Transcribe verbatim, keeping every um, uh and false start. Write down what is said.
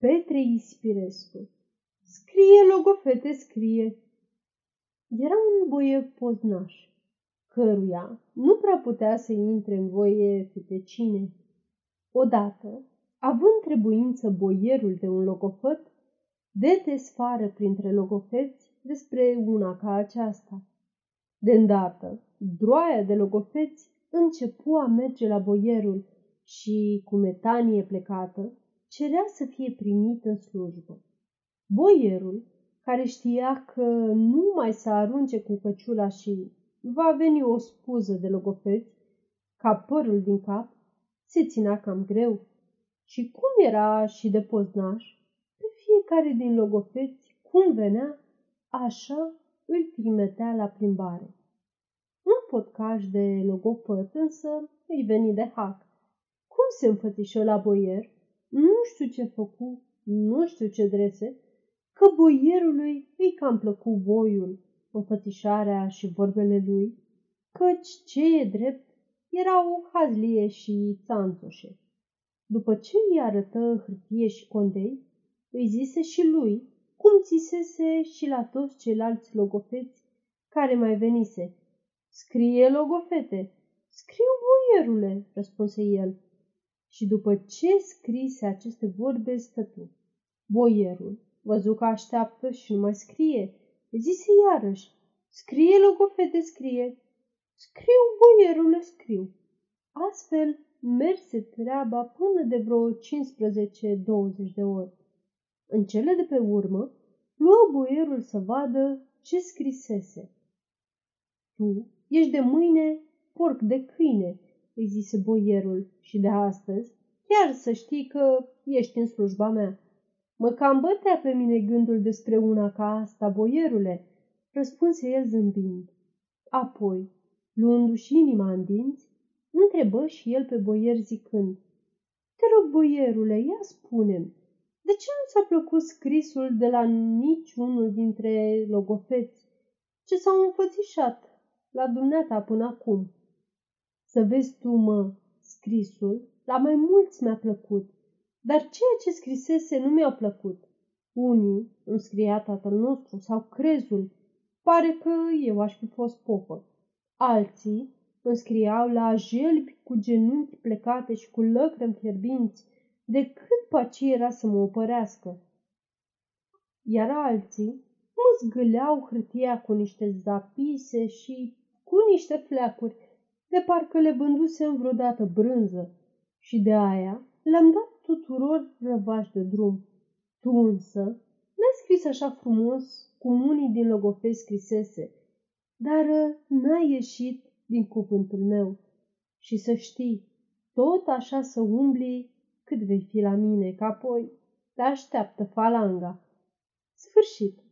Petre Ispirescu. Scrie, logofete, scrie. Era un boier poznaș, căruia nu prea putea să intre în voie fetecine. Odată, având trebuință boierul de un logofăt, de te sfară printre logofeți despre una ca aceasta. De-ndată, droaia de logofeți începu a merge la boierul și, cu metanie plecată, cerea să fie primit în slujbă. Boierul, care știa că nu mai să arunce cu căciula și va veni o spuză de logofeți, ca părul din cap, se ținea cam greu. Și cum era și de poznaș, pe fiecare din logofeți, cum venea, așa îl trimetea la plimbare. Un potcaș de logofăt însă îi veni de hac. Cum se înfățișă la boier, nu știu ce făcu, nu știu ce drese, că boierului îi cam plăcu voiul, înfățișarea și vorbele lui, căci ce e drept erau hazlie și țanțoșe. După ce îi arătă hârtie și condei, îi zise și lui cum țisese și la toți ceilalți logofeți care mai venise. Scrie, logofete, scriu, boierule, răspunse el. Și după ce scrise aceste vorbe, stătu. Boierul văzu că așteaptă și nu mai scrie, zise iarăși, scrie, logofete, scrie, scriu, boierule, scriu. Astfel merse treaba până de vreo cincisprezece douăzeci de ori. În cele de pe urmă, luă boierul să vadă ce scrisese. Tu ești de mâine porc de câine, îi zise boierul, și de astăzi chiar să știi că ești în slujba mea. Mă cam bătea pe mine gândul despre una ca asta, boierule, răspunse el zâmbind. Apoi, luându-și inima în dinți, întrebă și el pe boier zicând, te rog, boierule, ia spune-mi, de ce nu ți-a plăcut scrisul de la niciunul dintre logofeți ce s-au înfățișat la dumneata până acum? Să vezi tu, mă, scrisul la mai mulți mi-a plăcut, dar ceea ce scrisese nu mi-a plăcut. Unii îmi scria Tatăl nostru sau crezul, pare că eu aș fi fost popă. Alții îmi scriau la jelbi cu genunchi plecate și cu lăcrămi fierbinți, decât pace era să mă opărească. Iar alții mă zgâleau hârtia cu niște zapise și cu niște fleacuri, de parcă le vândusem vreodată brânză, și de aia le-am dat tuturor răvași de drum. Tu însă n-ai scris așa frumos cum unii din logofeți scrisese, dar n-ai ieșit din cuvântul meu. Și să știi, tot așa să umbli cât vei fi la mine, că apoi te așteaptă falanga. Sfârșit.